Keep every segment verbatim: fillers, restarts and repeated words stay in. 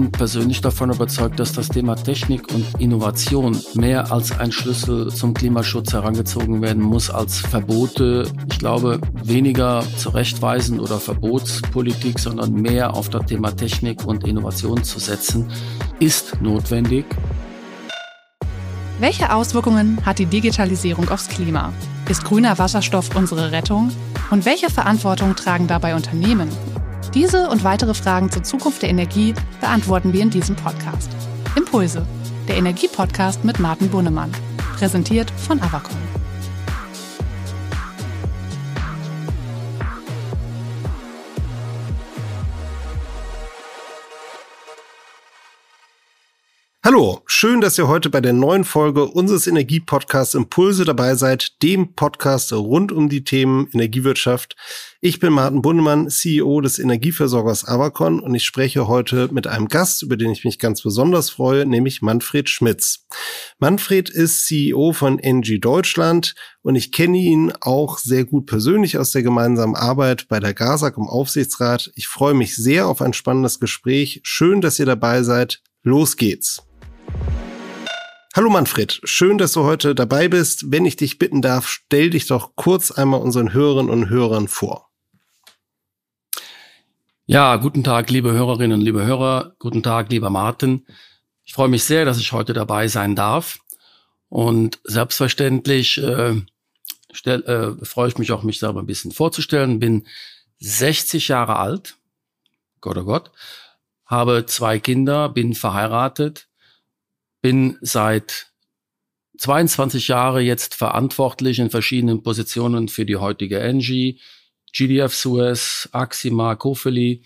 bin persönlich davon überzeugt, dass das Thema Technik und Innovation mehr als ein Schlüssel zum Klimaschutz herangezogen werden muss als Verbote. Ich glaube, weniger zurechtweisen oder Verbotspolitik, sondern mehr auf das Thema Technik und Innovation zu setzen, ist notwendig. Welche Auswirkungen hat die Digitalisierung aufs Klima? Ist grüner Wasserstoff unsere Rettung? Und welche Verantwortung tragen dabei Unternehmen? Diese und weitere Fragen zur Zukunft der Energie beantworten wir in diesem Podcast. Impulse, der Energie-Podcast mit Martin Bunnemann, präsentiert von Avacon. Hallo, schön, dass ihr heute bei der neuen Folge unseres Energie-Podcasts Impulse dabei seid, dem Podcast rund um die Themen Energiewirtschaft. Ich bin Martin Bunnemann, C E O des Energieversorgers Avacon und ich spreche heute mit einem Gast, über den ich mich ganz besonders freue, nämlich Manfred Schmitz. Manfred ist C E O von Engie Deutschland und ich kenne ihn auch sehr gut persönlich aus der gemeinsamen Arbeit bei der GASAG im Aufsichtsrat. Ich freue mich sehr auf ein spannendes Gespräch. Schön, dass ihr dabei seid. Los geht's. Hallo Manfred, schön, dass du heute dabei bist. Wenn ich dich bitten darf, stell dich doch kurz einmal unseren Hörerinnen und Hörern vor. Ja, guten Tag, liebe Hörerinnen, liebe Hörer. Guten Tag, lieber Martin. Ich freue mich sehr, dass ich heute dabei sein darf. Und selbstverständlich äh, stell, äh, freue ich mich auch, mich selber ein bisschen vorzustellen. Bin sechzig Jahre alt, Gott, oh Gott, habe zwei Kinder, bin verheiratet. Bin seit zweiundzwanzig Jahren jetzt verantwortlich in verschiedenen Positionen für die heutige Engie, G D F Suez, Axima, Cofely.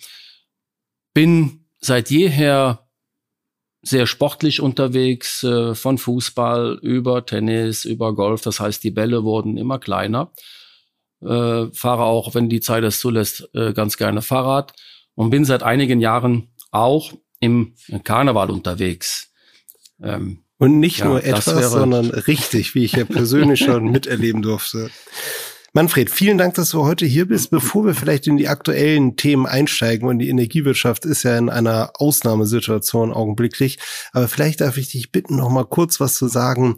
Bin seit jeher sehr sportlich unterwegs, von Fußball über Tennis, über Golf. Das heißt, die Bälle wurden immer kleiner. Äh, fahre auch, wenn die Zeit es zulässt, ganz gerne Fahrrad. Und bin seit einigen Jahren auch im Karneval unterwegs. Ähm, und nicht ja, nur etwas, sondern richtig, wie ich ja persönlich schon miterleben durfte. Manfred, vielen Dank, dass du heute hier bist. Bevor wir vielleicht in die aktuellen Themen einsteigen, und die Energiewirtschaft ist ja in einer Ausnahmesituation augenblicklich, aber vielleicht darf ich dich bitten, noch mal kurz was zu sagen.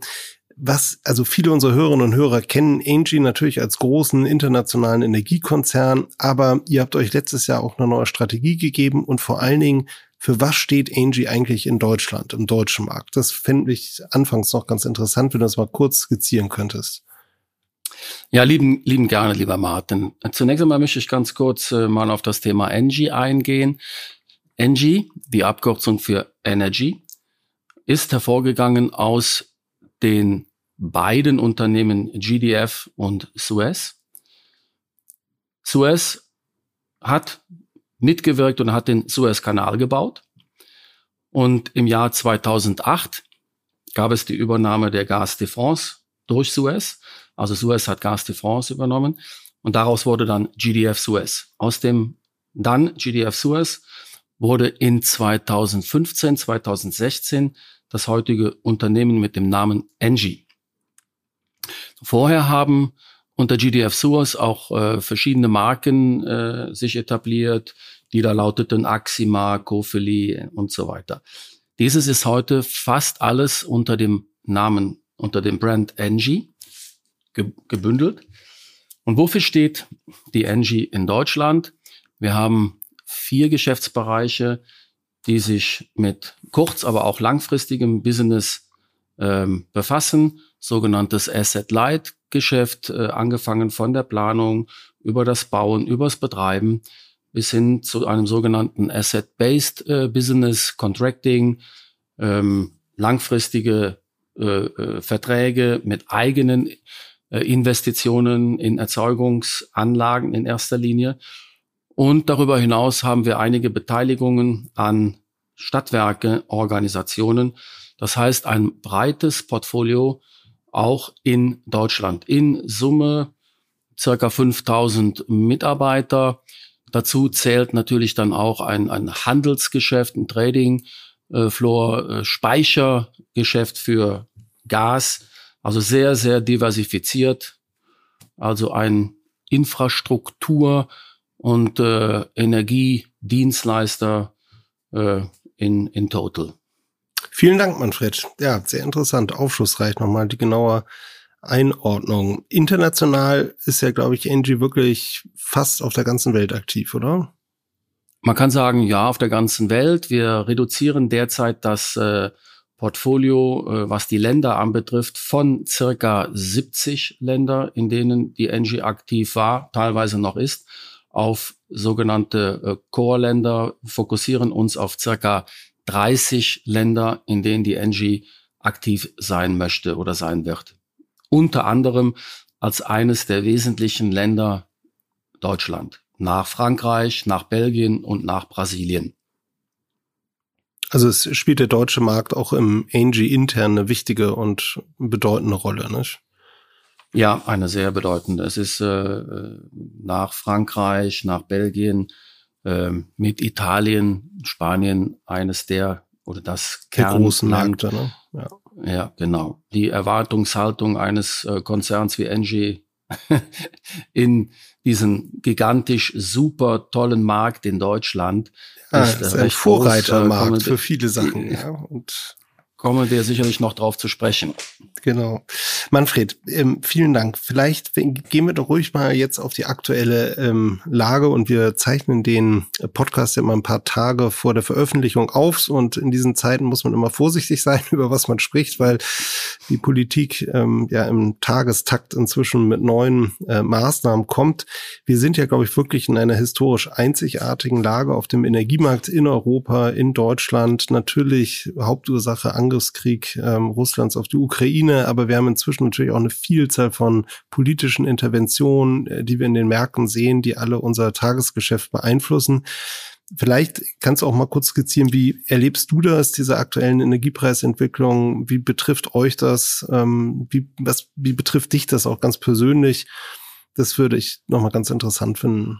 Was, also viele unserer Hörerinnen und Hörer kennen Engie natürlich als großen internationalen Energiekonzern, aber ihr habt euch letztes Jahr auch eine neue Strategie gegeben und vor allen Dingen, für was steht Engie eigentlich in Deutschland, im deutschen Markt? Das fände ich anfangs noch ganz interessant, wenn du das mal kurz skizzieren könntest. Ja, lieben, lieben gerne, lieber Martin. Zunächst einmal möchte ich ganz kurz äh, mal auf das Thema Engie eingehen. Engie, die Abkürzung für Energy, ist hervorgegangen aus den beiden Unternehmen G D F und Suez. Suez hat mitgewirkt und hat den Suezkanal gebaut. Und im Jahr zweitausendacht gab es die Übernahme der Gaz de France durch Suez. Also Suez hat Gaz de France übernommen. Und daraus wurde dann G D F Suez. Aus dem dann G D F Suez wurde in zweitausendfünfzehn, zweitausendsechzehn das heutige Unternehmen mit dem Namen Engie. Vorher haben unter G D F Suez auch äh, verschiedene Marken äh, sich etabliert, die da lauteten Axima, Cofely und so weiter. Dieses ist heute fast alles unter dem Namen, unter dem Brand Engie ge- gebündelt. Und wofür steht die Engie in Deutschland? Wir haben vier Geschäftsbereiche, die sich mit kurz-, aber auch langfristigem Business ähm, befassen. Sogenanntes Asset-Light-Geschäft, äh, angefangen von der Planung, über das Bauen, übers Betreiben, bis hin zu einem sogenannten Asset-Based äh, Business, Contracting, ähm, langfristige äh, äh, Verträge mit eigenen äh, Investitionen in Erzeugungsanlagen in erster Linie. Und darüber hinaus haben wir einige Beteiligungen an Stadtwerke, Organisationen. Das heißt, ein breites Portfolio auch in Deutschland. In Summe circa fünftausend Mitarbeiter. Dazu zählt natürlich dann auch ein, ein Handelsgeschäft, ein Trading, äh, Floor, äh, Speichergeschäft für Gas. Also sehr, sehr diversifiziert. Also ein Infrastruktur- und äh, Energiedienstleister äh, in, in total. Vielen Dank, Manfred. Ja, sehr interessant. Aufschlussreich nochmal die genaue Einordnung. International ist ja, glaube ich, Engie wirklich fast auf der ganzen Welt aktiv, oder? Man kann sagen, ja, auf der ganzen Welt. Wir reduzieren derzeit das äh, Portfolio, äh, was die Länder anbetrifft, von circa siebzig Länder, in denen die Engie aktiv war, teilweise noch ist, auf sogenannte äh, Core-Länder, fokussieren uns auf circa dreißig Länder, in denen die Engie aktiv sein möchte oder sein wird. Unter anderem als eines der wesentlichen Länder Deutschland, nach Frankreich, nach Belgien und nach Brasilien. Also es spielt der deutsche Markt auch im Engie intern eine wichtige und bedeutende Rolle, nicht? Ja, eine sehr bedeutende. Es ist äh, nach Frankreich, nach Belgien, äh, mit Italien, Spanien eines der oder das Kernland. Der großen Märkte, ne? Ja. Ja, genau. Die Erwartungshaltung eines äh, Konzerns wie Engie in diesem gigantisch super tollen Markt in Deutschland. Ja, ist, äh, ist ein Vorreitermarkt groß, äh, für viele Sachen. Ja, und kommen wir sicherlich noch drauf zu sprechen. Genau. Manfred, ähm, vielen Dank. Vielleicht gehen wir doch ruhig mal jetzt auf die aktuelle ähm, Lage, und wir zeichnen den Podcast immer ein paar Tage vor der Veröffentlichung auf, und in diesen Zeiten muss man immer vorsichtig sein, über was man spricht, weil die Politik ähm, ja im Tagestakt inzwischen mit neuen äh, Maßnahmen kommt. Wir sind ja, glaube ich, wirklich in einer historisch einzigartigen Lage auf dem Energiemarkt in Europa, in Deutschland. Natürlich Hauptursache Angst. Angriffskrieg ähm, Russlands auf die Ukraine, aber wir haben inzwischen natürlich auch eine Vielzahl von politischen Interventionen, äh, die wir in den Märkten sehen, die alle unser Tagesgeschäft beeinflussen. Vielleicht kannst du auch mal kurz skizzieren, wie erlebst du das, diese aktuellen Energiepreisentwicklungen? Wie betrifft euch das? Ähm, wie, was, wie betrifft dich das auch ganz persönlich? Das würde ich nochmal ganz interessant finden.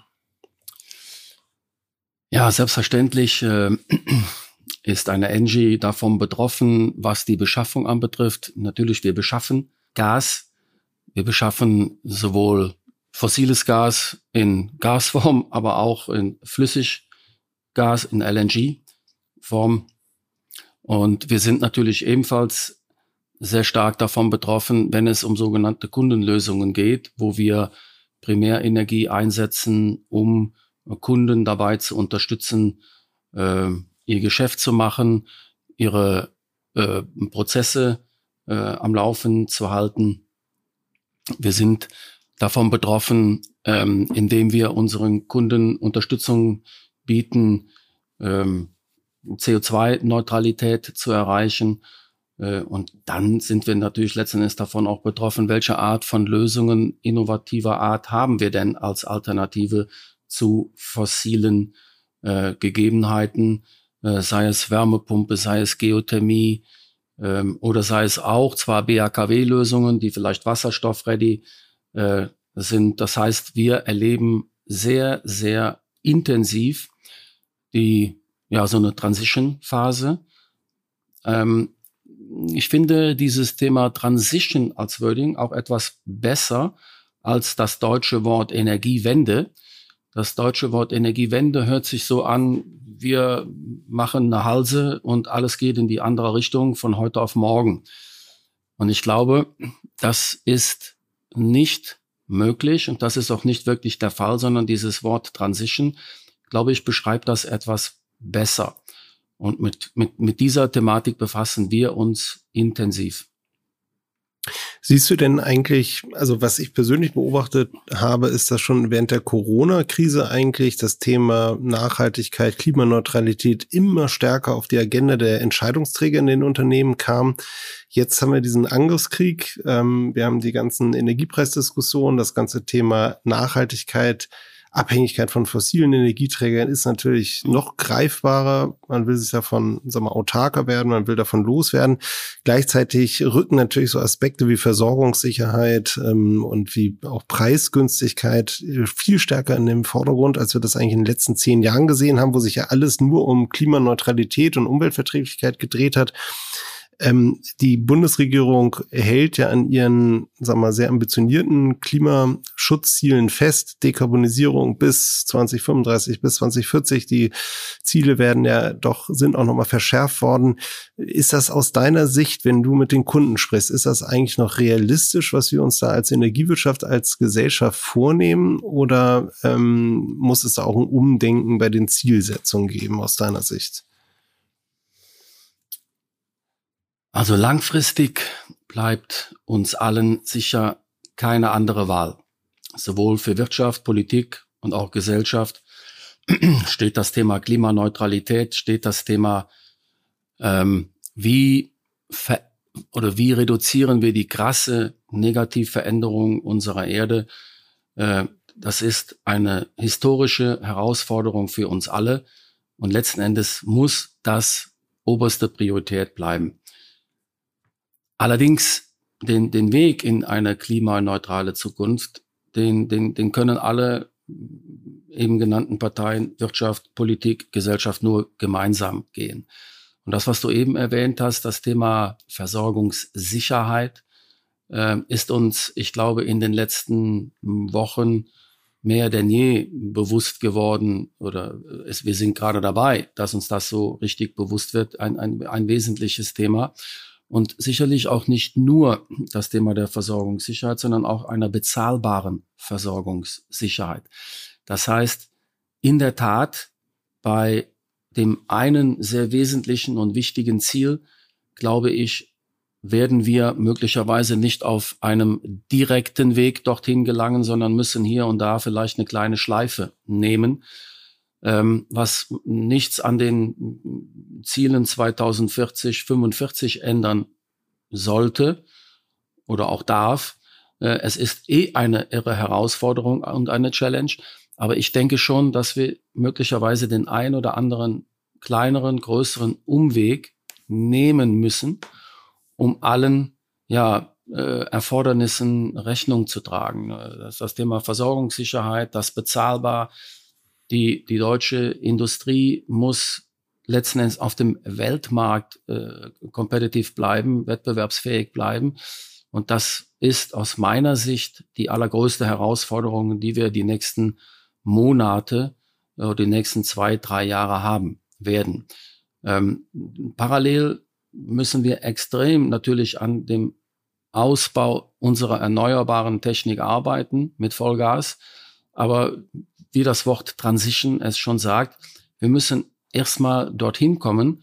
Ja, selbstverständlich äh, ist eine Engie davon betroffen, was die Beschaffung anbetrifft. Natürlich, wir beschaffen Gas. Wir beschaffen sowohl fossiles Gas in Gasform, aber auch in Flüssiggas, in L N G-Form. Und wir sind natürlich ebenfalls sehr stark davon betroffen, wenn es um sogenannte Kundenlösungen geht, wo wir Primärenergie einsetzen, um Kunden dabei zu unterstützen, äh, ihr Geschäft zu machen, ihre äh, Prozesse äh, am Laufen zu halten. Wir sind davon betroffen, ähm, indem wir unseren Kunden Unterstützung bieten, ähm, C O zwei Neutralität zu erreichen. Äh, und dann sind wir natürlich letzten Endes davon auch betroffen, welche Art von Lösungen innovativer Art haben wir denn als Alternative zu fossilen äh, Gegebenheiten, sei es Wärmepumpe, sei es Geothermie ähm, oder sei es auch zwar B H K W-Lösungen, die vielleicht wasserstoffready äh, sind. Das heißt, wir erleben sehr, sehr intensiv die ja so eine Transition-Phase. Ähm, ich finde dieses Thema Transition als Wording auch etwas besser als das deutsche Wort Energiewende. Das deutsche Wort Energiewende hört sich so an, wir machen eine Halse und alles geht in die andere Richtung von heute auf morgen. Und ich glaube, das ist nicht möglich und das ist auch nicht wirklich der Fall, sondern dieses Wort Transition, glaube ich, beschreibt das etwas besser. Und mit, mit, mit dieser Thematik befassen wir uns intensiv. Siehst du denn eigentlich, also was ich persönlich beobachtet habe, ist, dass schon während der Corona-Krise eigentlich das Thema Nachhaltigkeit, Klimaneutralität immer stärker auf die Agenda der Entscheidungsträger in den Unternehmen kam. Jetzt haben wir diesen Angriffskrieg, ähm, wir haben die ganzen Energiepreisdiskussionen, das ganze Thema Nachhaltigkeit, Abhängigkeit von fossilen Energieträgern ist natürlich noch greifbarer. Man will sich davon, sagen wir, autarker werden, man will davon loswerden. Gleichzeitig rücken natürlich so Aspekte wie Versorgungssicherheit ähm, und wie auch Preisgünstigkeit viel stärker in den Vordergrund, als wir das eigentlich in den letzten zehn Jahren gesehen haben, wo sich ja alles nur um Klimaneutralität und Umweltverträglichkeit gedreht hat. Ähm, die Bundesregierung hält ja an ihren, sagen wir mal, sehr ambitionierten Klimaschutzzielen fest. Dekarbonisierung bis zwanzig fünfunddreißig, bis zwanzig vierzig. Die Ziele werden ja doch, sind auch nochmal verschärft worden. Ist das aus deiner Sicht, wenn du mit den Kunden sprichst, ist das eigentlich noch realistisch, was wir uns da als Energiewirtschaft, als Gesellschaft vornehmen? Oder ähm, muss es da auch ein Umdenken bei den Zielsetzungen geben aus deiner Sicht? Also langfristig bleibt uns allen sicher keine andere Wahl. Sowohl für Wirtschaft, Politik und auch Gesellschaft steht das Thema Klimaneutralität, steht das Thema, ähm, wie ver- oder wie reduzieren wir die krasse Negativveränderung unserer Erde. Äh, das ist eine historische Herausforderung für uns alle und letzten Endes muss das oberste Priorität bleiben. Allerdings den den Weg in eine klimaneutrale Zukunft, den den den können alle eben genannten Parteien, Wirtschaft, Politik, Gesellschaft nur gemeinsam gehen. Und das, was du eben erwähnt hast, das Thema Versorgungssicherheit, äh, ist uns, ich glaube, in den letzten Wochen mehr denn je bewusst geworden oder es, wir sind gerade dabei, dass uns das so richtig bewusst wird, ein ein, ein wesentliches Thema. Und sicherlich auch nicht nur das Thema der Versorgungssicherheit, sondern auch einer bezahlbaren Versorgungssicherheit. Das heißt, in der Tat, bei dem einen sehr wesentlichen und wichtigen Ziel, glaube ich, werden wir möglicherweise nicht auf einem direkten Weg dorthin gelangen, sondern müssen hier und da vielleicht eine kleine Schleife nehmen. Ähm, was nichts an den Zielen zweitausendvierzig, fünfundvierzig ändern sollte oder auch darf. Äh, es ist eh eine irre Herausforderung und eine Challenge. Aber ich denke schon, dass wir möglicherweise den ein oder anderen kleineren, größeren Umweg nehmen müssen, um allen, ja, äh, Erfordernissen Rechnung zu tragen. Das ist das Thema Versorgungssicherheit, das bezahlbar. Die, die deutsche Industrie muss letzten Endes auf dem Weltmarkt äh, competitive bleiben, wettbewerbsfähig bleiben. Und das ist aus meiner Sicht die allergrößte Herausforderung, die wir die nächsten Monate oder äh, die nächsten zwei, drei Jahre haben werden. Ähm, parallel müssen wir extrem natürlich an dem Ausbau unserer erneuerbaren Technik arbeiten mit Vollgas. Aber wie das Wort Transition es schon sagt, wir müssen erstmal dorthin kommen,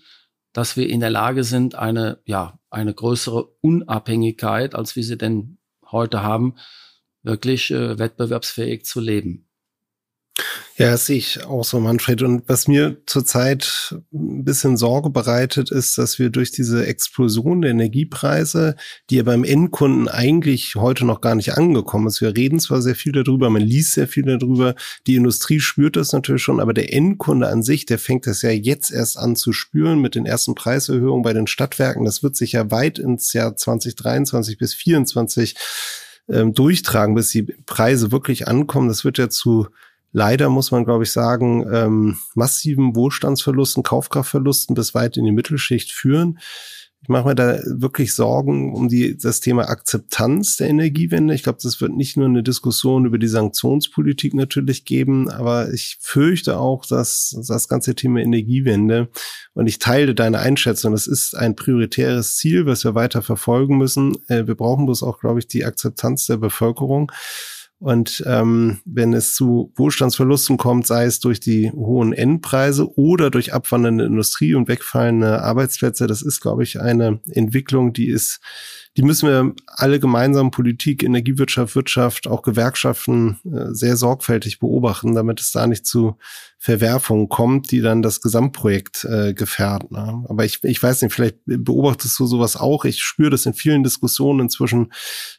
dass wir in der Lage sind, eine, ja, eine größere Unabhängigkeit, als wir sie denn heute haben, wirklich äh, wettbewerbsfähig zu leben. Ja, das sehe ich auch so, Manfred. Und was mir zurzeit ein bisschen Sorge bereitet, ist, dass wir durch diese Explosion der Energiepreise, die ja beim Endkunden eigentlich heute noch gar nicht angekommen ist. Wir reden zwar sehr viel darüber, man liest sehr viel darüber, die Industrie spürt das natürlich schon, aber der Endkunde an sich, der fängt das ja jetzt erst an zu spüren mit den ersten Preiserhöhungen bei den Stadtwerken. Das wird sich ja weit ins Jahr zwanzig dreiundzwanzig bis zwanzig vierundzwanzig ähm, durchtragen, bis die Preise wirklich ankommen. Das wird ja zu... Leider muss man, glaube ich, sagen, ähm, massiven Wohlstandsverlusten, Kaufkraftverlusten bis weit in die Mittelschicht führen. Ich mache mir da wirklich Sorgen um die, das Thema Akzeptanz der Energiewende. Ich glaube, das wird nicht nur eine Diskussion über die Sanktionspolitik natürlich geben, aber ich fürchte auch, dass das ganze Thema Energiewende, und ich teile deine Einschätzung, das ist ein prioritäres Ziel, was wir weiter verfolgen müssen. Äh, wir brauchen bloß auch, glaube ich, die Akzeptanz der Bevölkerung. Und ähm, wenn es zu Wohlstandsverlusten kommt, sei es durch die hohen Endpreise oder durch abwandernde Industrie und wegfallende Arbeitsplätze, das ist, glaube ich, eine Entwicklung, die ist, die müssen wir alle gemeinsam, Politik, Energiewirtschaft, Wirtschaft, auch Gewerkschaften, sehr sorgfältig beobachten, damit es da nicht zu Verwerfungen kommt, die dann das Gesamtprojekt äh, gefährden. Ne? Aber ich, ich weiß nicht, vielleicht beobachtest du sowas auch. Ich spüre das in vielen Diskussionen inzwischen,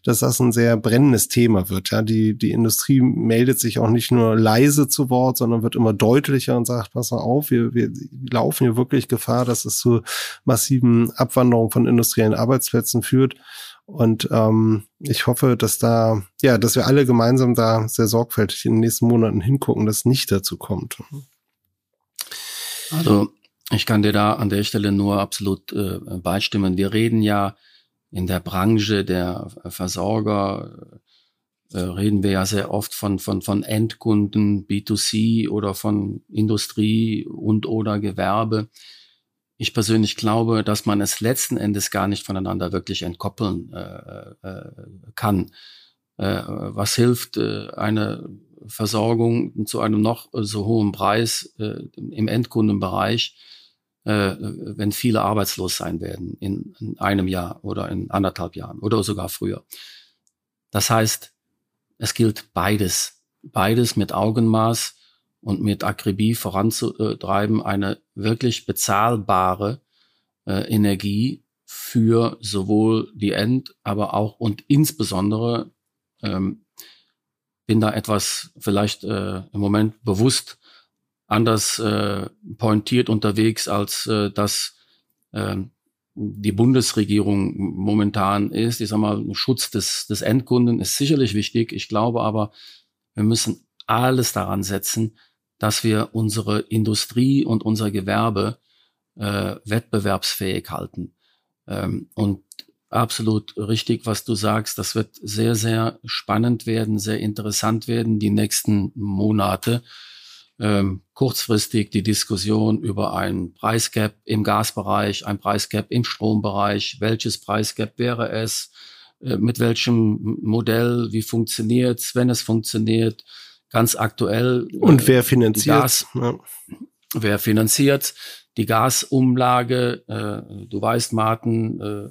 dass das ein sehr brennendes Thema wird. Ja? Die, die Industrie meldet sich auch nicht nur leise zu Wort, sondern wird immer deutlicher und sagt, pass mal auf, wir, wir laufen hier wirklich Gefahr, dass es zu massiven Abwanderungen von industriellen Arbeitsplätzen führt. Und ähm, ich hoffe, dass da, ja, dass wir alle gemeinsam da sehr sorgfältig in den nächsten Monaten hingucken, dass es nicht dazu kommt. Also Ich kann dir da an der Stelle nur absolut äh, beistimmen. Wir reden ja in der Branche der Versorger, äh, reden wir ja sehr oft von, von, von Endkunden, B zwei C oder von Industrie und oder Gewerbe. Ich persönlich glaube, dass man es letzten Endes gar nicht voneinander wirklich entkoppeln äh, äh, kann. Äh, was hilft äh, eine Versorgung zu einem noch so hohen Preis äh, im Endkundenbereich, äh, wenn viele arbeitslos sein werden in, in einem Jahr oder in anderthalb Jahren oder sogar früher. Das heißt, es gilt beides, beides mit Augenmaß und mit Akribie voranzutreiben, eine wirklich bezahlbare äh, Energie für sowohl die End-, aber auch und insbesondere ähm, bin da etwas vielleicht äh, im Moment bewusst anders äh, pointiert unterwegs, als äh, dass äh, die Bundesregierung momentan ist. Ich sag mal, ein Schutz des, des Endkunden ist sicherlich wichtig. Ich glaube aber, wir müssen alles daran setzen, dass wir unsere Industrie und unser Gewerbe äh, wettbewerbsfähig halten. Ähm, und absolut richtig, was du sagst. Das wird sehr, sehr spannend werden, sehr interessant werden, die nächsten Monate. Ähm, kurzfristig die Diskussion über ein Preisgap im Gasbereich, ein Preisgap im Strombereich. Welches Preisgap wäre es? Äh, mit welchem Modell? Wie funktioniert es, wenn es funktioniert? Ganz aktuell. Und wer finanziert es? Ja. Wer finanziert die Gasumlage? Äh, du weißt, Martin, äh,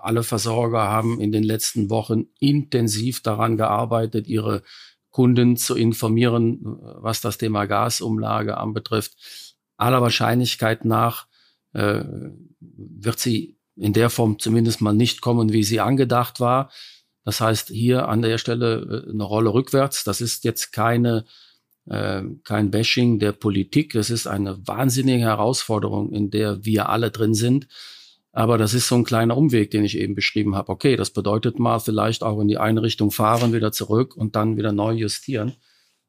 alle Versorger haben in den letzten Wochen intensiv daran gearbeitet, ihre Kunden zu informieren, was das Thema Gasumlage anbetrifft. Aller Wahrscheinlichkeit nach äh, wird sie in der Form zumindest mal nicht kommen, wie sie angedacht war. Das heißt, hier an der Stelle eine Rolle rückwärts. Das ist jetzt keine, äh, kein Bashing der Politik. Das ist eine wahnsinnige Herausforderung, in der wir alle drin sind. Aber das ist so ein kleiner Umweg, den ich eben beschrieben habe. Okay, das bedeutet mal vielleicht auch in die eine Richtung fahren, wieder zurück und dann wieder neu justieren.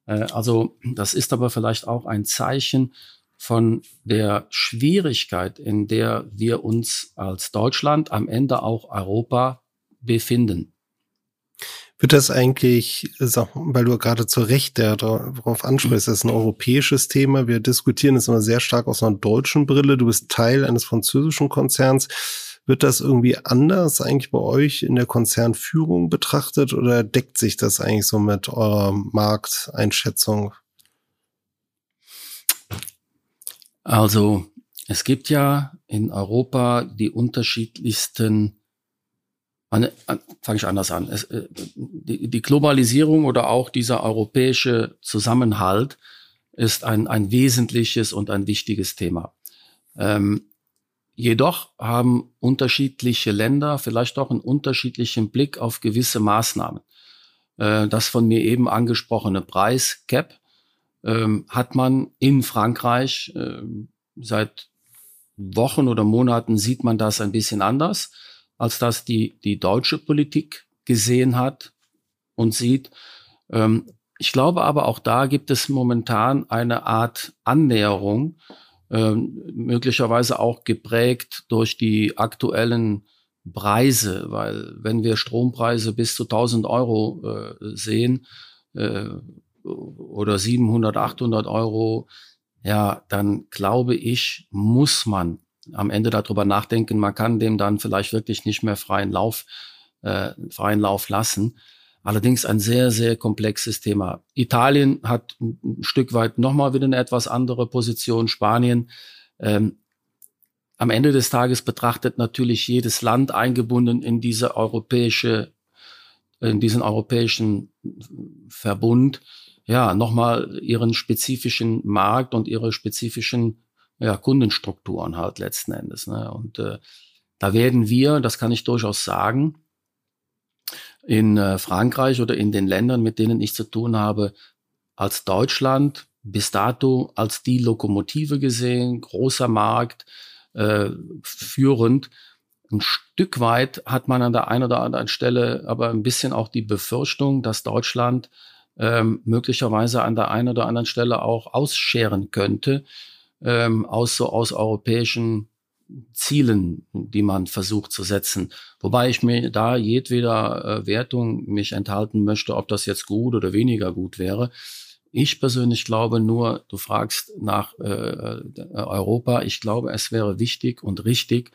Äh, also das ist aber vielleicht auch ein Zeichen von der Schwierigkeit, in der wir uns als Deutschland, am Ende auch Europa, befinden. Wird das eigentlich, weil du gerade zu Recht darauf ansprichst, das ist ein europäisches Thema, wir diskutieren es immer sehr stark aus einer deutschen Brille, du bist Teil eines französischen Konzerns, wird das irgendwie anders eigentlich bei euch in der Konzernführung betrachtet oder deckt sich das eigentlich so mit eurer Markteinschätzung? Also es gibt ja in Europa die unterschiedlichsten Fange ich anders an. Es, die, die Globalisierung oder auch dieser europäische Zusammenhalt ist ein, ein wesentliches und ein wichtiges Thema. Ähm, jedoch haben unterschiedliche Länder vielleicht auch einen unterschiedlichen Blick auf gewisse Maßnahmen. Äh, das von mir eben angesprochene Preiscap ähm, hat man in Frankreich äh, seit Wochen oder Monaten sieht man das ein bisschen anders, als dass die die deutsche Politik gesehen hat und sieht. Ähm, ich glaube aber auch da gibt es momentan eine Art Annäherung, ähm, möglicherweise auch geprägt durch die aktuellen Preise, weil wenn wir Strompreise bis zu tausend Euro äh, sehen äh, oder siebenhundert, achthundert Euro, ja, dann glaube ich, muss man am Ende darüber nachdenken, man kann dem dann vielleicht wirklich nicht mehr freien Lauf, äh, freien Lauf lassen. Allerdings ein sehr, sehr komplexes Thema. Italien hat ein Stück weit nochmal wieder eine etwas andere Position, Spanien. Ähm, am Ende des Tages betrachtet natürlich jedes Land eingebunden in diese europäische, in diesen europäischen Verbund, ja, nochmal ihren spezifischen Markt und ihre spezifischen ja, Kundenstrukturen halt letzten Endes. Ne? Und äh, da werden wir, das kann ich durchaus sagen, in äh, Frankreich oder in den Ländern, mit denen ich zu tun habe, als Deutschland bis dato als die Lokomotive gesehen, großer Markt, äh, führend. Ein Stück weit hat man an der einen oder anderen Stelle aber ein bisschen auch die Befürchtung, dass Deutschland ähm, möglicherweise an der einen oder anderen Stelle auch ausscheren könnte, ähm, aus so aus europäischen Zielen, die man versucht zu setzen. Wobei ich mir da jedweder äh, Wertung mich enthalten möchte, ob das jetzt gut oder weniger gut wäre. Ich persönlich glaube nur, du fragst nach äh, Europa, ich glaube, es wäre wichtig und richtig,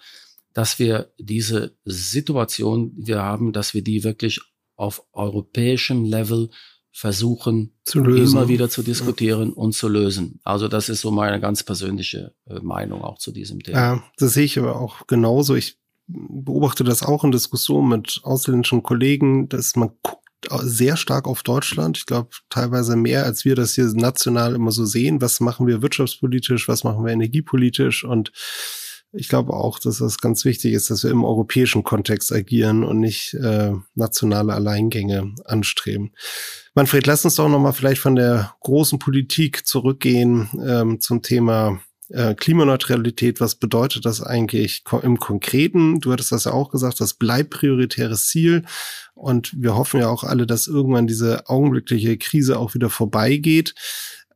dass wir diese Situation, die wir haben, dass wir die wirklich auf europäischem Level versuchen, zu lösen. Immer wieder zu diskutieren ja. und zu lösen. Also das ist so meine ganz persönliche Meinung auch zu diesem Thema. Ja, das sehe ich aber auch genauso. Ich beobachte das auch in Diskussionen mit ausländischen Kollegen, dass man guckt sehr stark auf Deutschland. Ich glaube, teilweise mehr, als wir das hier national immer so sehen. Was machen wir wirtschaftspolitisch? Was machen wir energiepolitisch? Und ich glaube auch, dass das ganz wichtig ist, dass wir im europäischen Kontext agieren und nicht äh, nationale Alleingänge anstreben. Manfred, lass uns doch nochmal vielleicht von der großen Politik zurückgehen ähm, zum Thema äh, Klimaneutralität. Was bedeutet das eigentlich im Konkreten? Du hattest das ja auch gesagt, das bleibt prioritäres Ziel. Und wir hoffen ja auch alle, dass irgendwann diese augenblickliche Krise auch wieder vorbeigeht.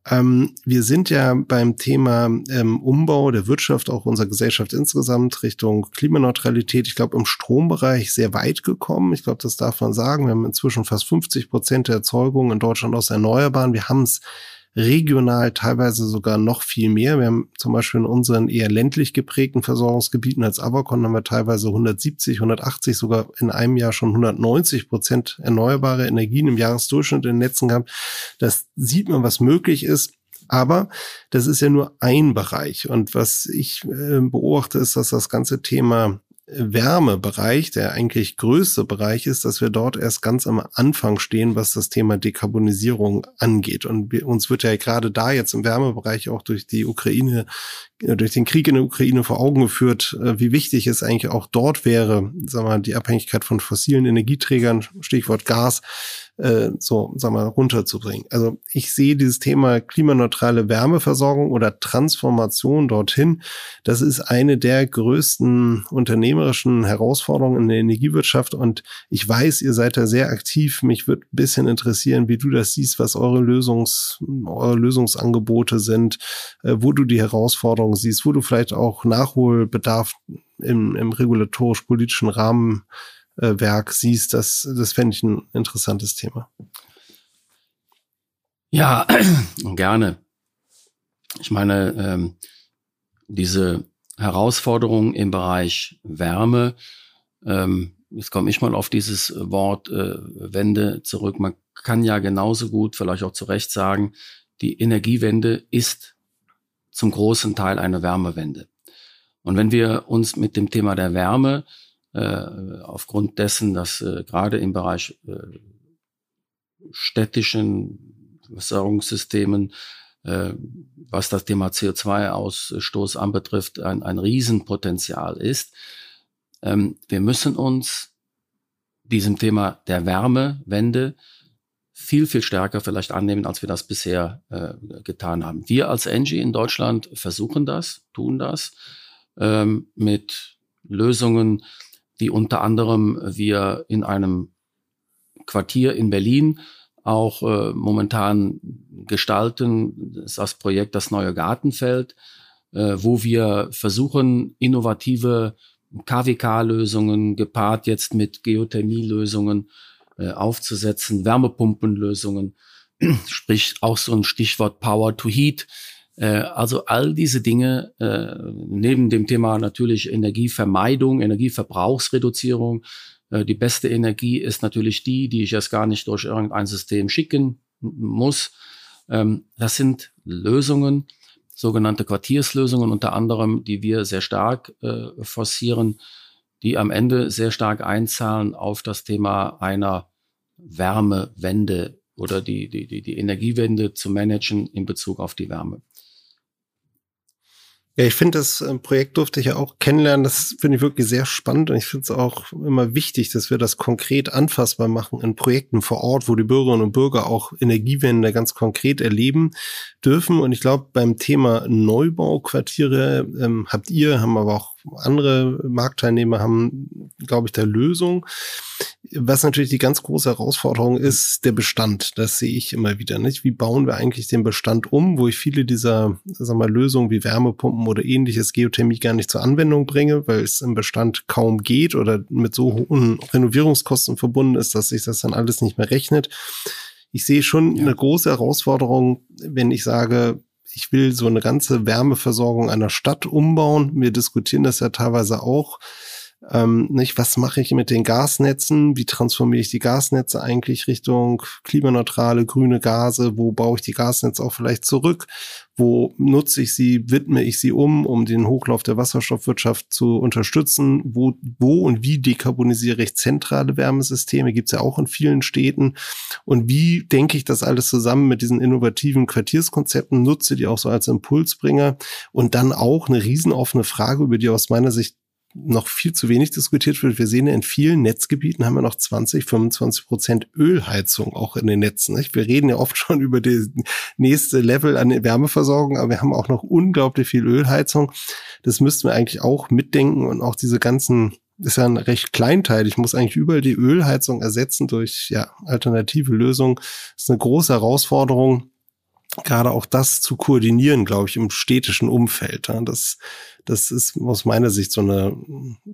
Ähm, wir sind ja beim Thema ähm, Umbau der Wirtschaft, auch unserer Gesellschaft insgesamt, Richtung Klimaneutralität, ich glaube, im Strombereich sehr weit gekommen. Ich glaube, das darf man sagen. Wir haben inzwischen fast fünfzig Prozent der Erzeugung in Deutschland aus Erneuerbaren. Wir haben es regional teilweise sogar noch viel mehr. Wir haben zum Beispiel in unseren eher ländlich geprägten Versorgungsgebieten als Avacon haben wir teilweise hundertsiebzig, hundertachtzig, sogar in einem Jahr schon hundertneunzig Prozent erneuerbare Energien im Jahresdurchschnitt in den Netzen gehabt. Das sieht man, was möglich ist. Aber das ist ja nur ein Bereich. Und was ich äh, beobachte, ist, dass das ganze Thema Wärmebereich, der eigentlich größte Bereich ist, dass wir dort erst ganz am Anfang stehen, was das Thema Dekarbonisierung angeht. Und wir, uns wird ja gerade da jetzt im Wärmebereich auch durch die Ukraine, durch den Krieg in der Ukraine vor Augen geführt, wie wichtig es eigentlich auch dort wäre, sagen wir mal, die Abhängigkeit von fossilen Energieträgern, Stichwort Gas, äh, so, sagen wir mal, runterzubringen. Also ich sehe dieses Thema klimaneutrale Wärmeversorgung oder Transformation dorthin, das ist eine der größten unternehmerischen Herausforderungen in der Energiewirtschaft und ich weiß, ihr seid da sehr aktiv. Mich würde ein bisschen interessieren, wie du das siehst, was eure Lösungs, eure Lösungsangebote sind, äh, wo du die Herausforderungen siehst, wo du vielleicht auch Nachholbedarf im, im regulatorisch-politischen Rahmenwerk äh, siehst, das, das fände ich ein interessantes Thema. Ja, gerne. Ich meine, ähm, diese Herausforderung im Bereich Wärme, ähm, jetzt komme ich mal auf dieses Wort äh, Wende zurück. Man kann ja genauso gut, vielleicht auch zu Recht sagen, die Energiewende ist zum großen Teil eine Wärmewende. Und wenn wir uns mit dem Thema der Wärme äh, aufgrund dessen, dass äh, gerade im Bereich äh, städtischen Versorgungssystemen, äh, was das Thema C O zwei Ausstoß anbetrifft, ein, ein Riesenpotenzial ist, ähm, wir müssen uns diesem Thema der Wärmewende viel, viel stärker vielleicht annehmen, als wir das bisher äh, getan haben. Wir als Engie in Deutschland versuchen das, tun das ähm, mit Lösungen, die unter anderem wir in einem Quartier in Berlin auch äh, momentan gestalten. Das ist das Projekt Das Neue Gartenfeld, äh, wo wir versuchen, innovative K W K-Lösungen gepaart jetzt mit Geothermie-Lösungen aufzusetzen, Wärmepumpenlösungen, sprich auch so ein Stichwort Power to Heat. Also all diese Dinge, neben dem Thema natürlich Energievermeidung, Energieverbrauchsreduzierung. Die beste Energie ist natürlich die, die ich jetzt gar nicht durch irgendein System schicken muss. Das sind Lösungen, sogenannte Quartierslösungen unter anderem, die wir sehr stark forcieren, die am Ende sehr stark einzahlen auf das Thema einer Wärmewende oder die, die, die Energiewende zu managen in Bezug auf die Wärme. Ja, ich finde, das Projekt durfte ich ja auch kennenlernen. Das finde ich wirklich sehr spannend und ich finde es auch immer wichtig, dass wir das konkret anfassbar machen in Projekten vor Ort, wo die Bürgerinnen und Bürger auch Energiewende ganz konkret erleben dürfen. Und ich glaube, beim Thema Neubauquartiere ähm, habt ihr, haben aber auch andere Marktteilnehmer, haben, glaube ich, da Lösungen. Was natürlich die ganz große Herausforderung ist, der Bestand. Das sehe ich immer wieder, nicht? Wie bauen wir eigentlich den Bestand um, wo ich viele dieser, sag mal, Lösungen wie Wärmepumpen oder ähnliches, Geothermie gar nicht zur Anwendung bringe, weil es im Bestand kaum geht oder mit so hohen Renovierungskosten verbunden ist, dass sich das dann alles nicht mehr rechnet. Ich sehe schon ja. eine große Herausforderung, wenn ich sage, ich will so eine ganze Wärmeversorgung einer Stadt umbauen. Wir diskutieren das ja teilweise auch. Ähm, nicht? Was mache ich mit den Gasnetzen? Wie transformiere ich die Gasnetze eigentlich Richtung klimaneutrale, grüne Gase? Wo baue ich die Gasnetze auch vielleicht zurück? Wo nutze ich sie, widme ich sie um, um den Hochlauf der Wasserstoffwirtschaft zu unterstützen? Wo, wo und wie dekarbonisiere ich zentrale Wärmesysteme? Gibt es ja auch in vielen Städten. Und wie denke ich das alles zusammen mit diesen innovativen Quartierskonzepten? Nutze die auch so als Impulsbringer? Und dann auch eine riesenoffene Frage, über die aus meiner Sicht noch viel zu wenig diskutiert wird. Wir sehen ja in vielen Netzgebieten haben wir noch zwanzig, fünfundzwanzig Prozent Ölheizung auch in den Netzen. Nicht? Wir reden ja oft schon über das nächste Level an Wärmeversorgung, aber wir haben auch noch unglaublich viel Ölheizung. Das müssten wir eigentlich auch mitdenken und auch diese ganzen, ist ja ein recht kleinteilig, ich muss eigentlich überall die Ölheizung ersetzen durch ja alternative Lösungen. Das ist eine große Herausforderung, gerade auch das zu koordinieren, glaube ich, im städtischen Umfeld. Das, das ist aus meiner Sicht so eine,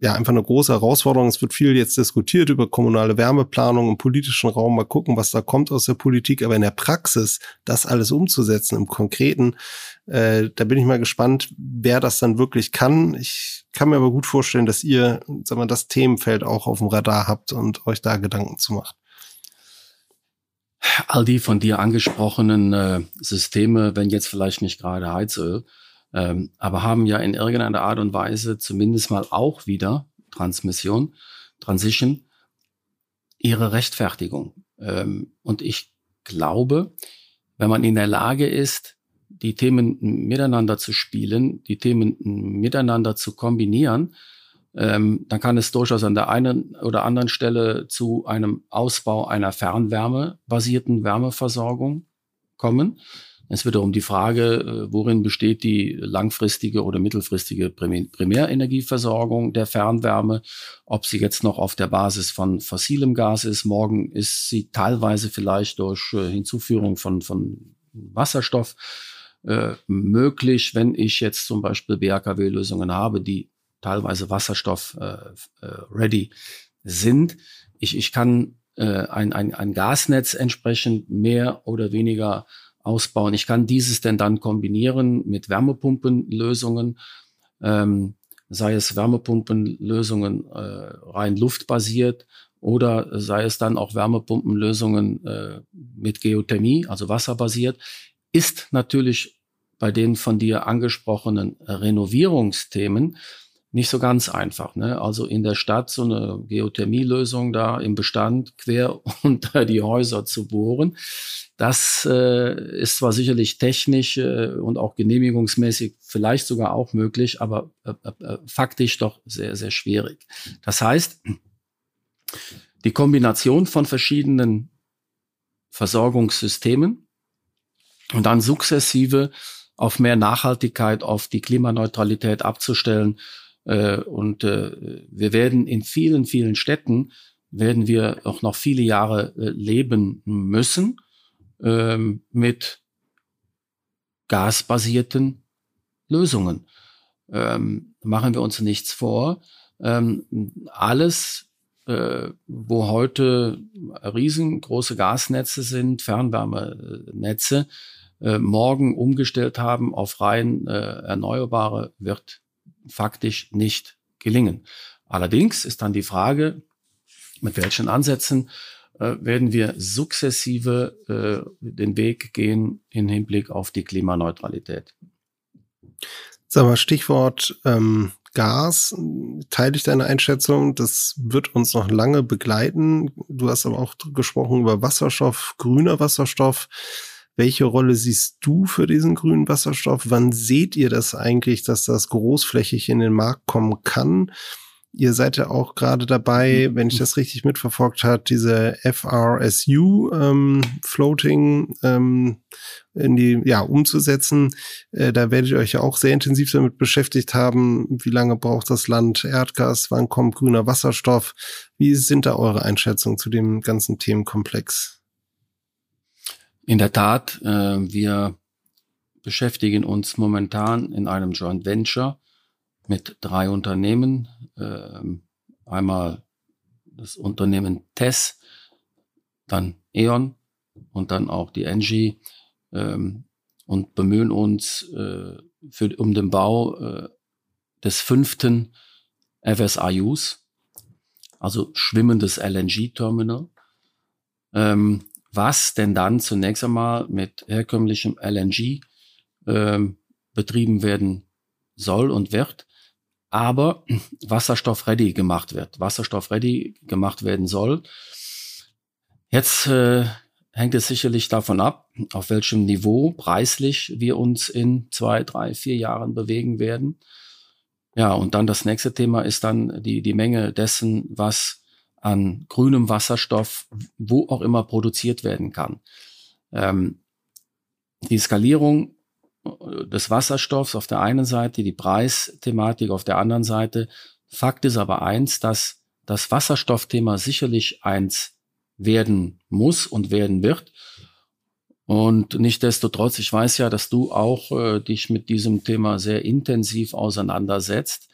ja, einfach eine große Herausforderung. Es wird viel jetzt diskutiert über kommunale Wärmeplanung im politischen Raum. Mal gucken, was da kommt aus der Politik. Aber in der Praxis, das alles umzusetzen im Konkreten, äh, da bin ich mal gespannt, wer das dann wirklich kann. Ich kann mir aber gut vorstellen, dass ihr, sagen wir, das Themenfeld auch auf dem Radar habt und euch da Gedanken zu macht. All die von dir angesprochenen äh, Systeme, wenn jetzt vielleicht nicht gerade Heizöl, ähm, aber haben ja in irgendeiner Art und Weise zumindest mal auch wieder Transmission, Transition, ihre Rechtfertigung. Ähm, und ich glaube, wenn man in der Lage ist, die Themen miteinander zu spielen, die Themen miteinander zu kombinieren, Ähm, dann kann es durchaus an der einen oder anderen Stelle zu einem Ausbau einer fernwärmebasierten Wärmeversorgung kommen. Es wird um die Frage, äh, worin besteht die langfristige oder mittelfristige Prim- Primärenergieversorgung der Fernwärme, ob sie jetzt noch auf der Basis von fossilem Gas ist. Morgen ist sie teilweise vielleicht durch äh, Hinzuführung von, von Wasserstoff äh, möglich, wenn ich jetzt zum Beispiel B H K W-Lösungen habe, die teilweise Wasserstoff äh, ready sind. Ich, ich kann äh, ein, ein, ein Gasnetz entsprechend mehr oder weniger ausbauen. Ich kann dieses denn dann kombinieren mit Wärmepumpenlösungen, ähm, sei es Wärmepumpenlösungen äh, rein luftbasiert oder sei es dann auch Wärmepumpenlösungen äh, mit Geothermie, also wasserbasiert, ist natürlich bei den von dir angesprochenen Renovierungsthemen nicht so ganz einfach, ne? Also in der Stadt so eine Geothermielösung da im Bestand quer unter die Häuser zu bohren, das äh, ist zwar sicherlich technisch äh, und auch genehmigungsmäßig vielleicht sogar auch möglich, aber äh, äh, faktisch doch sehr, sehr schwierig. Das heißt, die Kombination von verschiedenen Versorgungssystemen und dann sukzessive auf mehr Nachhaltigkeit, auf die Klimaneutralität abzustellen. Und äh, wir werden in vielen, vielen Städten, werden wir auch noch viele Jahre äh, leben müssen ähm, mit gasbasierten Lösungen. Ähm, machen wir uns nichts vor. Ähm, alles, äh, wo heute riesengroße Gasnetze sind, Fernwärmenetze, äh, morgen umgestellt haben auf rein äh, Erneuerbare, wird faktisch nicht gelingen. Allerdings ist dann die Frage, mit welchen Ansätzen äh, werden wir sukzessive äh, den Weg gehen im Hinblick auf die Klimaneutralität. Sag mal, Stichwort ähm, Gas, teile ich deine Einschätzung, das wird uns noch lange begleiten. Du hast aber auch gesprochen über Wasserstoff, grüner Wasserstoff. Welche Rolle siehst du für diesen grünen Wasserstoff? Wann seht ihr das eigentlich, dass das großflächig in den Markt kommen kann? Ihr seid ja auch gerade dabei, wenn ich das richtig mitverfolgt habe, diese F R S U ähm, Floating ähm, in die ja umzusetzen. Äh, da werdet ihr euch ja auch sehr intensiv damit beschäftigt haben. Wie lange braucht das Land Erdgas? Wann kommt grüner Wasserstoff? Wie sind da eure Einschätzungen zu dem ganzen Themenkomplex? In der Tat, äh, wir beschäftigen uns momentan in einem Joint Venture mit drei Unternehmen. Einmal das Unternehmen T E S, dann E.ON und dann auch die Engie, und bemühen uns für, um den Bau des fünften F S I Us, also schwimmendes L N G-Terminal, was denn dann zunächst einmal mit herkömmlichem L N G betrieben werden soll und wird, aber Wasserstoff-ready gemacht wird, Wasserstoff-ready gemacht werden soll. Jetzt äh, hängt es sicherlich davon ab, auf welchem Niveau preislich wir uns in zwei, drei, vier Jahren bewegen werden. Ja, und dann das nächste Thema ist dann die, die Menge dessen, was an grünem Wasserstoff, wo auch immer, produziert werden kann. Ähm, die Skalierung des Wasserstoffs auf der einen Seite, die Preisthematik auf der anderen Seite. Fakt ist aber eins, dass das Wasserstoffthema sicherlich eins werden muss und werden wird. Und nichtsdestotrotz, ich weiß ja, dass du auch äh, dich mit diesem Thema sehr intensiv auseinandersetzt.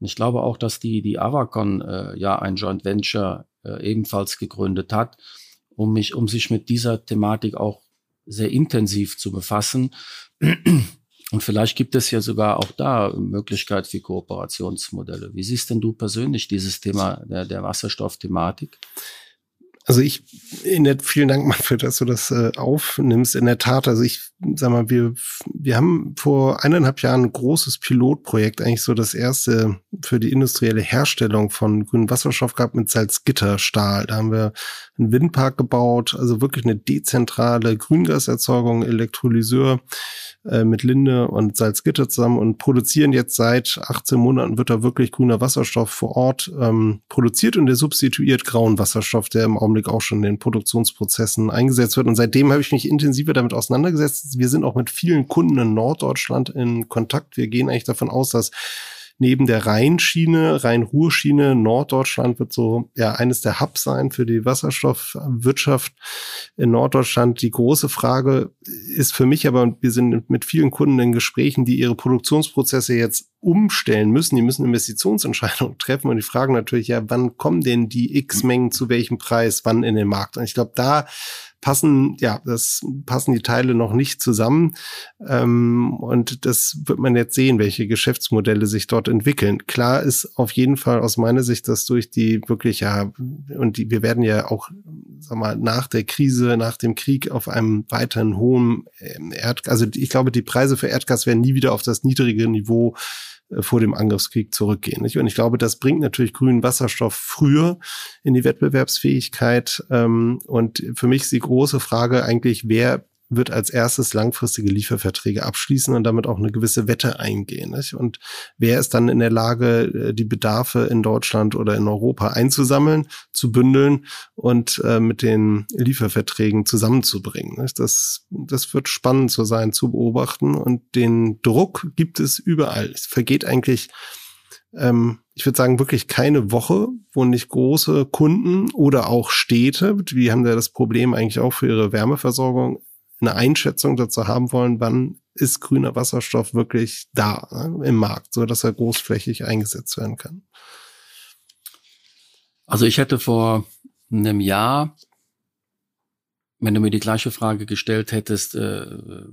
Und ich glaube auch, dass die, die Avacon äh, ja ein Joint Venture äh, ebenfalls gegründet hat, um, mich, um sich mit dieser Thematik auch sehr intensiv zu befassen. Und vielleicht gibt es ja sogar auch da Möglichkeit für Kooperationsmodelle. Wie siehst denn du persönlich dieses Thema der, der Wasserstoffthematik? Also ich, in der, vielen Dank, Manfred, dass du das äh, aufnimmst. In der Tat, also ich sag mal, wir, wir haben vor eineinhalb Jahren ein großes Pilotprojekt, eigentlich so das erste für die industrielle Herstellung von grünem Wasserstoff gehabt mit Salzgitterstahl. Da haben wir einen Windpark gebaut, also wirklich eine dezentrale Grüngaserzeugung, Elektrolyseur äh, mit Linde und Salzgitter zusammen und produzieren jetzt seit achtzehn Monaten wird da wirklich grüner Wasserstoff vor Ort ähm, produziert und der substituiert grauen Wasserstoff, der im Augenblick auch schon in den Produktionsprozessen eingesetzt wird. Und seitdem habe ich mich intensiver damit auseinandergesetzt. Wir sind auch mit vielen Kunden in Norddeutschland in Kontakt. Wir gehen eigentlich davon aus, dass neben der Rheinschiene, Rhein-Ruhr-Schiene, Norddeutschland wird so ja eines der Hubs sein für die Wasserstoffwirtschaft in Norddeutschland. Die große Frage ist für mich aber, wir sind mit vielen Kunden in Gesprächen, die ihre Produktionsprozesse jetzt umstellen müssen. Die müssen Investitionsentscheidungen treffen und die fragen natürlich, ja, wann kommen denn die X-Mengen zu welchem Preis, wann in den Markt? Und ich glaube, da passen, ja, das passen die Teile noch nicht zusammen. Ähm, und das wird man jetzt sehen, welche Geschäftsmodelle sich dort entwickeln. Klar ist auf jeden Fall aus meiner Sicht, dass durch die wirklich, ja, und die, wir werden ja auch, sag mal, nach der Krise, nach dem Krieg auf einem weiteren hohen Erdgas, also ich glaube, die Preise für Erdgas werden nie wieder auf das niedrige Niveau vor dem Angriffskrieg zurückgehen. Und ich glaube, das bringt natürlich grünen Wasserstoff früher in die Wettbewerbsfähigkeit. Und für mich ist die große Frage eigentlich, wer wird als erstes langfristige Lieferverträge abschließen und damit auch eine gewisse Wette eingehen. Und wer ist dann in der Lage, die Bedarfe in Deutschland oder in Europa einzusammeln, zu bündeln und mit den Lieferverträgen zusammenzubringen? Das, das wird spannend so sein zu beobachten. Und den Druck gibt es überall. Es vergeht eigentlich, ich würde sagen, wirklich keine Woche, wo nicht große Kunden oder auch Städte, die haben ja das Problem eigentlich auch für ihre Wärmeversorgung, eine Einschätzung dazu haben wollen, wann ist grüner Wasserstoff wirklich da, ne, im Markt, so dass er großflächig eingesetzt werden kann. Also ich hätte vor einem Jahr, wenn du mir die gleiche Frage gestellt hättest, äh,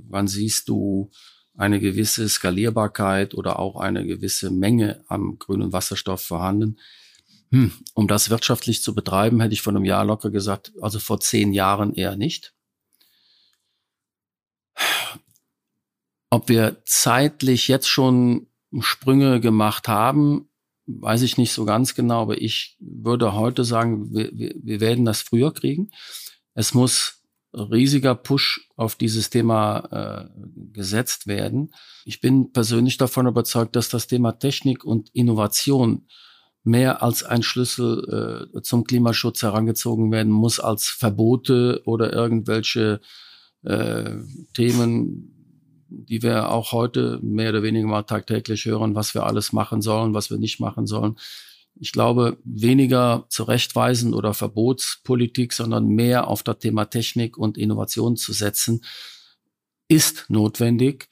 wann siehst du eine gewisse Skalierbarkeit oder auch eine gewisse Menge am grünen Wasserstoff vorhanden? Hm, um das wirtschaftlich zu betreiben, hätte ich vor einem Jahr locker gesagt, also vor zehn Jahren eher nicht. Ob wir zeitlich jetzt schon Sprünge gemacht haben, weiß ich nicht so ganz genau, aber ich würde heute sagen, wir, wir werden das früher kriegen. Es muss riesiger Push auf dieses Thema äh, gesetzt werden. Ich bin persönlich davon überzeugt, dass das Thema Technik und Innovation mehr als ein Schlüssel äh, zum Klimaschutz herangezogen werden muss als Verbote oder irgendwelche äh, Themen, die wir auch heute mehr oder weniger mal tagtäglich hören, was wir alles machen sollen, was wir nicht machen sollen. Ich glaube, weniger zurechtweisen oder Verbotspolitik, sondern mehr auf das Thema Technik und Innovation zu setzen, ist notwendig.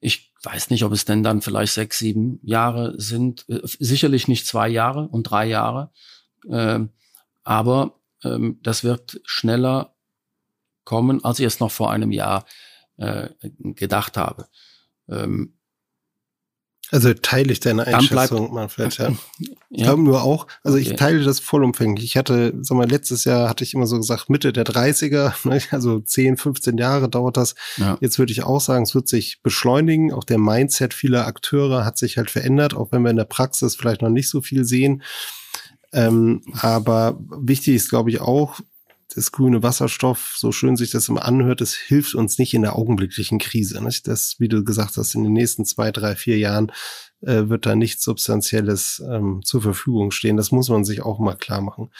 Ich weiß nicht, ob es denn dann vielleicht sechs, sieben Jahre sind. Sicherlich nicht zwei Jahre und drei Jahre. Ähm, aber ähm, das wird schneller kommen, als ich es noch vor einem Jahr äh, gedacht habe. Ähm, Also teile ich deine Einschätzung, Manfred. Ja. Ich ja. glaube nur auch, also ich okay. teile das vollumfänglich. Ich hatte, sag mal, letztes Jahr hatte ich immer so gesagt, Mitte der dreißiger, ne? Also zehn, fünfzehn Jahre dauert das. Ja. Jetzt würde ich auch sagen, es wird sich beschleunigen. Auch der Mindset vieler Akteure hat sich halt verändert, auch wenn wir in der Praxis vielleicht noch nicht so viel sehen. Ähm, aber wichtig ist, glaube ich, auch, das grüne Wasserstoff, so schön sich das immer anhört, das hilft uns nicht in der augenblicklichen Krise. Nicht? Das, wie du gesagt hast, in den nächsten zwei, drei, vier Jahren äh, wird da nichts Substanzielles ähm, zur Verfügung stehen. Das muss man sich auch mal klar machen.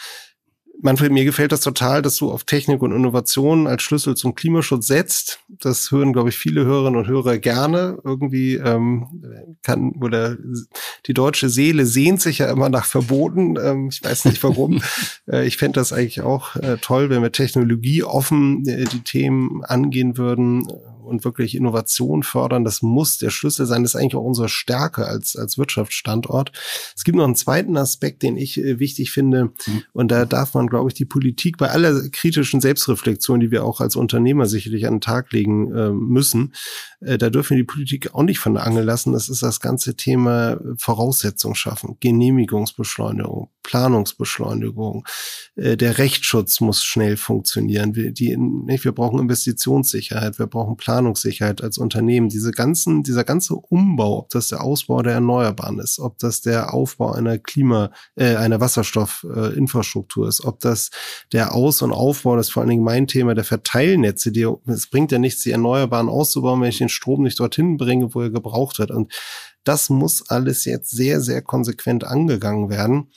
Manfred, mir gefällt das total, dass du auf Technik und Innovation als Schlüssel zum Klimaschutz setzt. Das hören, glaube ich, viele Hörerinnen und Hörer gerne. Irgendwie ähm, kann oder die deutsche Seele sehnt sich ja immer nach Verboten. Ähm, ich weiß nicht warum. äh, ich fände das eigentlich auch äh, toll, wenn wir technologieoffen äh, die Themen angehen würden und wirklich Innovation fördern. Das muss der Schlüssel sein. Das ist eigentlich auch unsere Stärke als als Wirtschaftsstandort. Es gibt noch einen zweiten Aspekt, den ich äh, wichtig finde. Mhm. Und da darf man, glaube ich, die Politik bei aller kritischen Selbstreflexion, die wir auch als Unternehmer sicherlich an den Tag legen äh, müssen, äh, da dürfen wir die Politik auch nicht von der Angel lassen. Das ist das ganze Thema Voraussetzung schaffen, Genehmigungsbeschleunigung, Planungsbeschleunigung. Äh, der Rechtsschutz muss schnell funktionieren. Wir, die, nicht, wir brauchen Investitionssicherheit, wir brauchen Planungssicherheit als Unternehmen. Diese ganzen, dieser ganze Umbau, ob das der Ausbau der Erneuerbaren ist, ob das der Aufbau einer Klima, äh, einer Wasserstoffinfrastruktur äh, ist, ob das der Aus- und Aufbau, das ist vor allen Dingen mein Thema, der Verteilnetze, die, es bringt ja nichts, die Erneuerbaren auszubauen, wenn ich den Strom nicht dorthin bringe, wo er gebraucht wird. Und das muss alles jetzt sehr, sehr konsequent angegangen werden.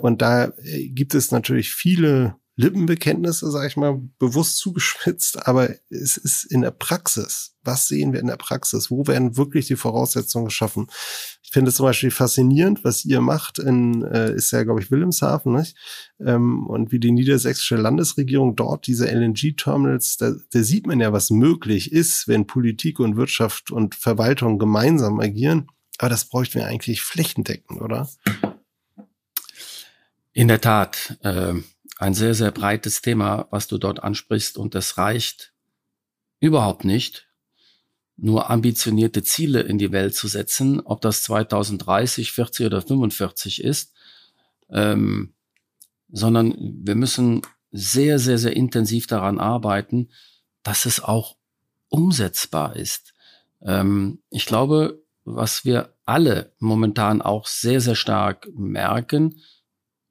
Und da gibt es natürlich viele Lippenbekenntnisse, sage ich mal, bewusst zugespitzt, aber es ist in der Praxis. Was sehen wir in der Praxis? Wo werden wirklich die Voraussetzungen geschaffen? Ich finde es zum Beispiel faszinierend, was ihr macht in, äh, ist ja, glaube ich, Wilhelmshaven, nicht? Ähm, und wie die niedersächsische Landesregierung dort diese L N G-Terminals, da, da sieht man ja, was möglich ist, wenn Politik und Wirtschaft und Verwaltung gemeinsam agieren. Aber das bräuchten wir eigentlich flächendeckend, oder? In der Tat, äh ein sehr, sehr breites Thema, was du dort ansprichst. Und das reicht überhaupt nicht, nur ambitionierte Ziele in die Welt zu setzen, ob das zweitausenddreißig, vierzig oder fünfundvierzig ist, ähm, sondern wir müssen sehr, sehr, sehr intensiv daran arbeiten, dass es auch umsetzbar ist. Ähm, ich glaube, was wir alle momentan auch sehr, sehr stark merken,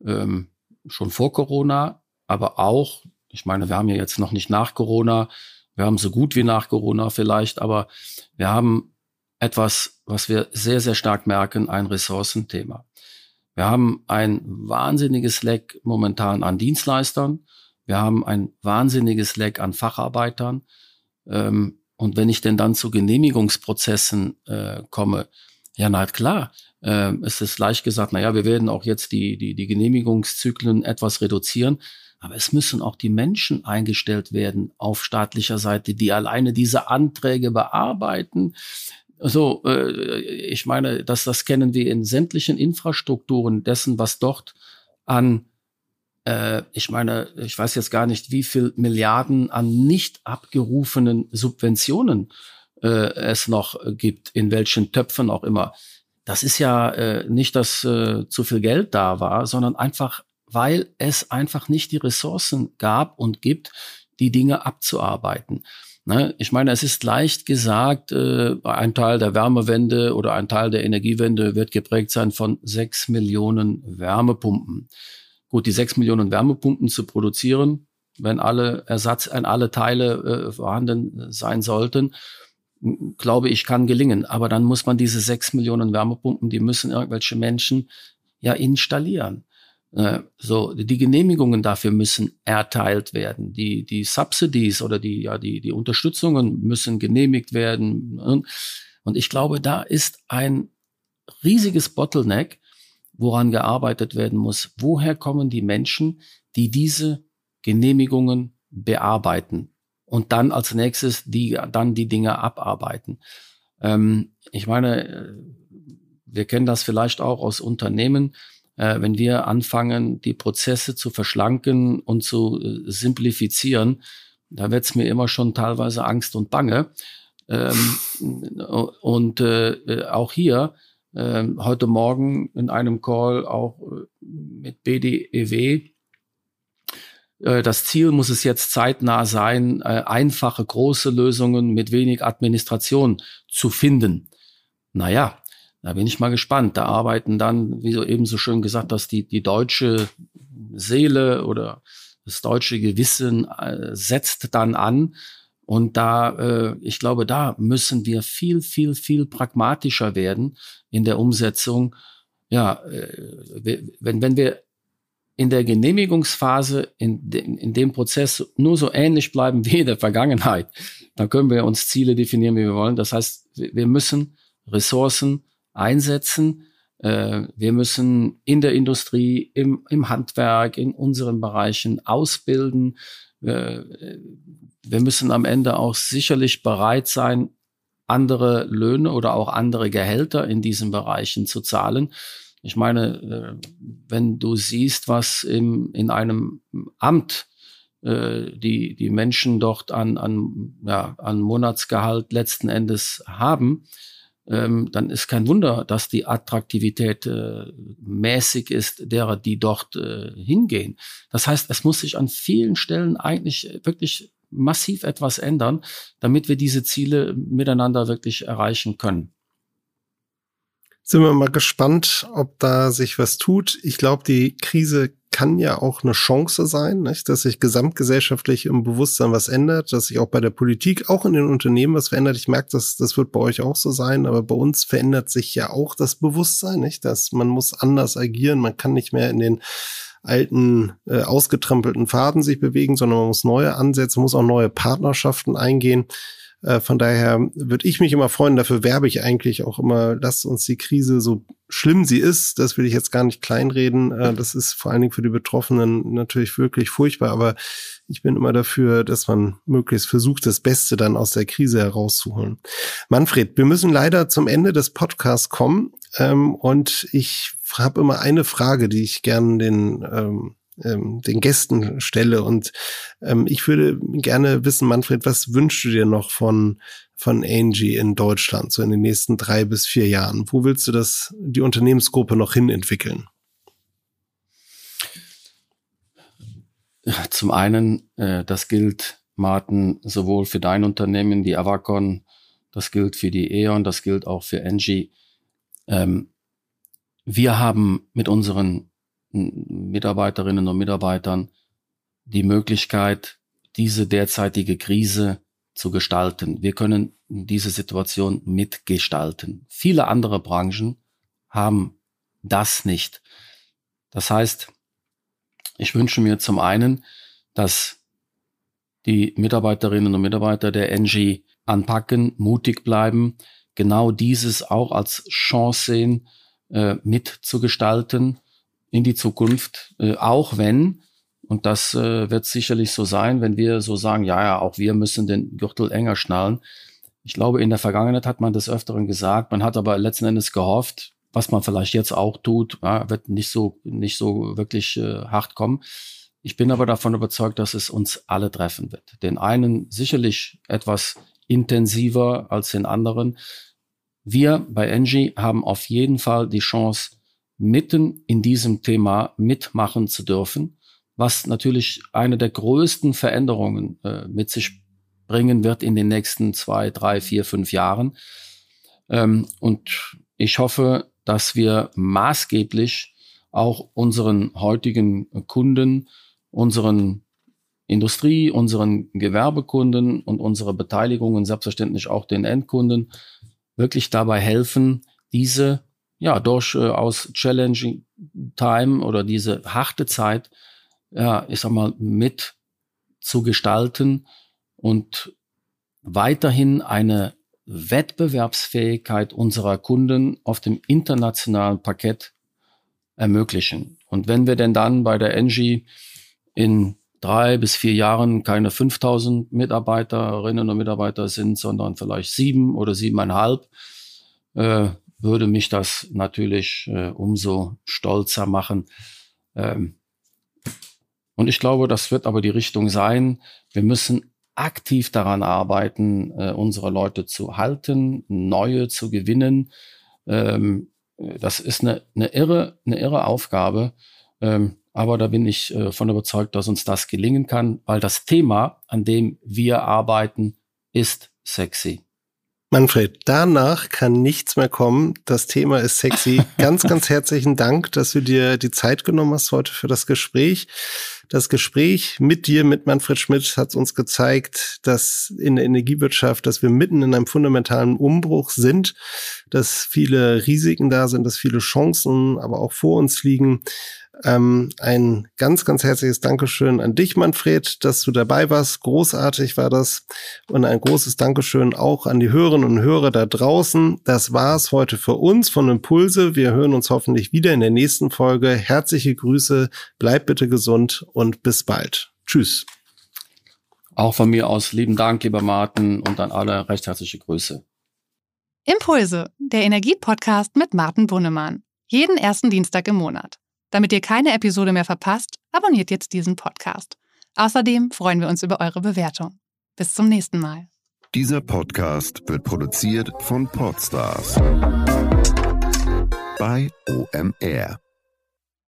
ähm, schon vor Corona, aber auch, ich meine, wir haben ja jetzt noch nicht nach Corona, wir haben so gut wie nach Corona vielleicht, aber wir haben etwas, was wir sehr, sehr stark merken, ein Ressourcenthema. Wir haben ein wahnsinniges Leck momentan an Dienstleistern, wir haben ein wahnsinniges Leck an Facharbeitern. Ähm, und wenn ich denn dann zu Genehmigungsprozessen äh, komme, ja, na klar, Ähm, es ist leicht gesagt, naja, wir werden auch jetzt die, die, die Genehmigungszyklen etwas reduzieren. Aber es müssen auch die Menschen eingestellt werden auf staatlicher Seite, die alleine diese Anträge bearbeiten. So, also, äh, ich meine, das, das kennen wir in sämtlichen Infrastrukturen dessen, was dort an, äh, ich meine, ich weiß jetzt gar nicht, wie viel Milliarden an nicht abgerufenen Subventionen äh, es noch gibt, in welchen Töpfen auch immer. Das ist ja äh, nicht, dass äh, zu viel Geld da war, sondern einfach, weil es einfach nicht die Ressourcen gab und gibt, die Dinge abzuarbeiten. Ne? Ich meine, es ist leicht gesagt, äh, ein Teil der Wärmewende oder ein Teil der Energiewende wird geprägt sein von sechs Millionen Wärmepumpen. Gut, die sechs Millionen Wärmepumpen zu produzieren, wenn alle Ersatz, wenn alle Teile äh, vorhanden sein sollten, glaube ich, kann gelingen. Aber dann muss man diese sechs Millionen Wärmepumpen, die müssen irgendwelche Menschen ja installieren. So, die Genehmigungen dafür müssen erteilt werden. Die, die Subsidies oder die, ja, die, die Unterstützungen müssen genehmigt werden. Und ich glaube, da ist ein riesiges Bottleneck, woran gearbeitet werden muss. Woher kommen die Menschen, die diese Genehmigungen bearbeiten und dann als nächstes die, dann die Dinge abarbeiten? Ähm, ich meine, wir kennen das vielleicht auch aus Unternehmen, äh, wenn wir anfangen, die Prozesse zu verschlanken und zu äh, simplifizieren, da wird's mir immer schon teilweise Angst und Bange. Ähm, und äh, auch hier, äh, heute Morgen in einem Call auch mit B D E W, äh, das Ziel muss es jetzt zeitnah sein, äh, einfache, große Lösungen mit wenig Administration zu finden. Naja, da bin ich mal gespannt. Da arbeiten dann, wie so eben so schön gesagt hast, die, die deutsche Seele oder das deutsche Gewissen äh, setzt dann an. Und da, äh, ich glaube, da müssen wir viel, viel, viel pragmatischer werden in der Umsetzung. Ja, äh, wenn, wenn wir in der Genehmigungsphase, in, de, in dem Prozess nur so ähnlich bleiben wie in der Vergangenheit, dann können wir uns Ziele definieren, wie wir wollen. Das heißt, wir müssen Ressourcen einsetzen. Äh, wir müssen in der Industrie, im, im Handwerk, in unseren Bereichen ausbilden. Wir müssen am Ende auch sicherlich bereit sein, andere Löhne oder auch andere Gehälter in diesen Bereichen zu zahlen. Ich meine, wenn du siehst, was im, in einem Amt äh, die, die Menschen dort an, an, ja, an Monatsgehalt letzten Endes haben, ähm, dann ist kein Wunder, dass die Attraktivität äh, mäßig ist derer, die dort äh, hingehen. Das heißt, es muss sich an vielen Stellen eigentlich wirklich massiv etwas ändern, damit wir diese Ziele miteinander wirklich erreichen können. Sind wir mal gespannt, ob da sich was tut. Ich glaube, die Krise kann ja auch eine Chance sein, nicht? Dass sich gesamtgesellschaftlich im Bewusstsein was ändert, dass sich auch bei der Politik, auch in den Unternehmen was verändert. Ich merke, das, das wird bei euch auch so sein, aber bei uns verändert sich ja auch das Bewusstsein, nicht? Dass man muss anders agieren, man kann nicht mehr in den alten, äh, ausgetrampelten Faden sich bewegen, sondern man muss neue Ansätze, muss auch neue Partnerschaften eingehen. Von daher würde ich mich immer freuen, dafür werbe ich eigentlich auch immer, lasst uns die Krise, so schlimm sie ist, das will ich jetzt gar nicht kleinreden, das ist vor allen Dingen für die Betroffenen natürlich wirklich furchtbar, aber ich bin immer dafür, dass man möglichst versucht, das Beste dann aus der Krise herauszuholen. Manfred, wir müssen leider zum Ende des Podcasts kommen und ich habe immer eine Frage, die ich gerne den... den Gästen stelle. Und ähm, ich würde gerne wissen, Manfred, was wünschst du dir noch von von Engie in Deutschland so in den nächsten drei bis vier Jahren? Wo willst du das die Unternehmensgruppe noch hin entwickeln? Zum einen, äh, das gilt, Martin, sowohl für dein Unternehmen, die Avacon, das gilt für die E.ON, das gilt auch für Engie. Ähm, wir haben mit unseren Mitarbeiterinnen und Mitarbeitern die Möglichkeit, diese derzeitige Krise zu gestalten. Wir können diese Situation mitgestalten. Viele andere Branchen haben das nicht. Das heißt, ich wünsche mir zum einen, dass die Mitarbeiterinnen und Mitarbeiter der Engie anpacken, mutig bleiben, genau dieses auch als Chance sehen, äh, mitzugestalten in die Zukunft, äh, auch wenn, und das äh, wird sicherlich so sein, wenn wir so sagen, ja, ja, auch wir müssen den Gürtel enger schnallen. Ich glaube, in der Vergangenheit hat man das Öfteren gesagt, man hat aber letzten Endes gehofft, was man vielleicht jetzt auch tut, ja, wird nicht so, nicht so wirklich äh, hart kommen. Ich bin aber davon überzeugt, dass es uns alle treffen wird. Den einen sicherlich etwas intensiver als den anderen. Wir bei Engie haben auf jeden Fall die Chance, mitten in diesem Thema mitmachen zu dürfen, was natürlich eine der größten Veränderungen äh, mit sich bringen wird in den nächsten zwei, drei, vier, fünf Jahren. Ähm, und ich hoffe, dass wir maßgeblich auch unseren heutigen Kunden, unseren Industrie, unseren Gewerbekunden und unsere Beteiligungen, selbstverständlich auch den Endkunden, wirklich dabei helfen, diese ja durchaus challenging time oder diese harte Zeit, ja, ich sag mal, mit zu gestalten und weiterhin eine Wettbewerbsfähigkeit unserer Kunden auf dem internationalen Parkett ermöglichen. Und wenn wir denn dann bei der Engie in drei bis vier Jahren keine fünftausend Mitarbeiterinnen und Mitarbeiter sind, sondern vielleicht sieben oder siebeneinhalb, äh, würde mich das natürlich äh, umso stolzer machen. Ähm, und ich glaube, das wird aber die Richtung sein. Wir müssen aktiv daran arbeiten, äh, unsere Leute zu halten, neue zu gewinnen. Ähm, das ist eine, eine irre, eine irre Aufgabe. Ähm, aber da bin ich äh, von überzeugt, dass uns das gelingen kann, weil das Thema, an dem wir arbeiten, ist sexy. Manfred, danach kann nichts mehr kommen. Das Thema ist sexy. Ganz, ganz herzlichen Dank, dass du dir die Zeit genommen hast heute für das Gespräch. Das Gespräch mit dir, mit Manfred Schmitz, hat uns gezeigt, dass in der Energiewirtschaft, dass wir mitten in einem fundamentalen Umbruch sind, dass viele Risiken da sind, dass viele Chancen aber auch vor uns liegen. Ähm, ein ganz, ganz herzliches Dankeschön an dich, Manfred, dass du dabei warst. Großartig war das. Und ein großes Dankeschön auch an die Hörerinnen und Hörer da draußen. Das war's heute für uns von Impulse. Wir hören uns hoffentlich wieder in der nächsten Folge. Herzliche Grüße, bleibt bitte gesund und bis bald. Tschüss. Auch von mir aus lieben Dank, lieber Martin, und an alle recht herzliche Grüße. Impulse, der Energie-Podcast mit Martin Bunnemann. Jeden ersten Dienstag im Monat. Damit ihr keine Episode mehr verpasst, abonniert jetzt diesen Podcast. Außerdem freuen wir uns über eure Bewertung. Bis zum nächsten Mal. Dieser Podcast wird produziert von Podstars bei O M R.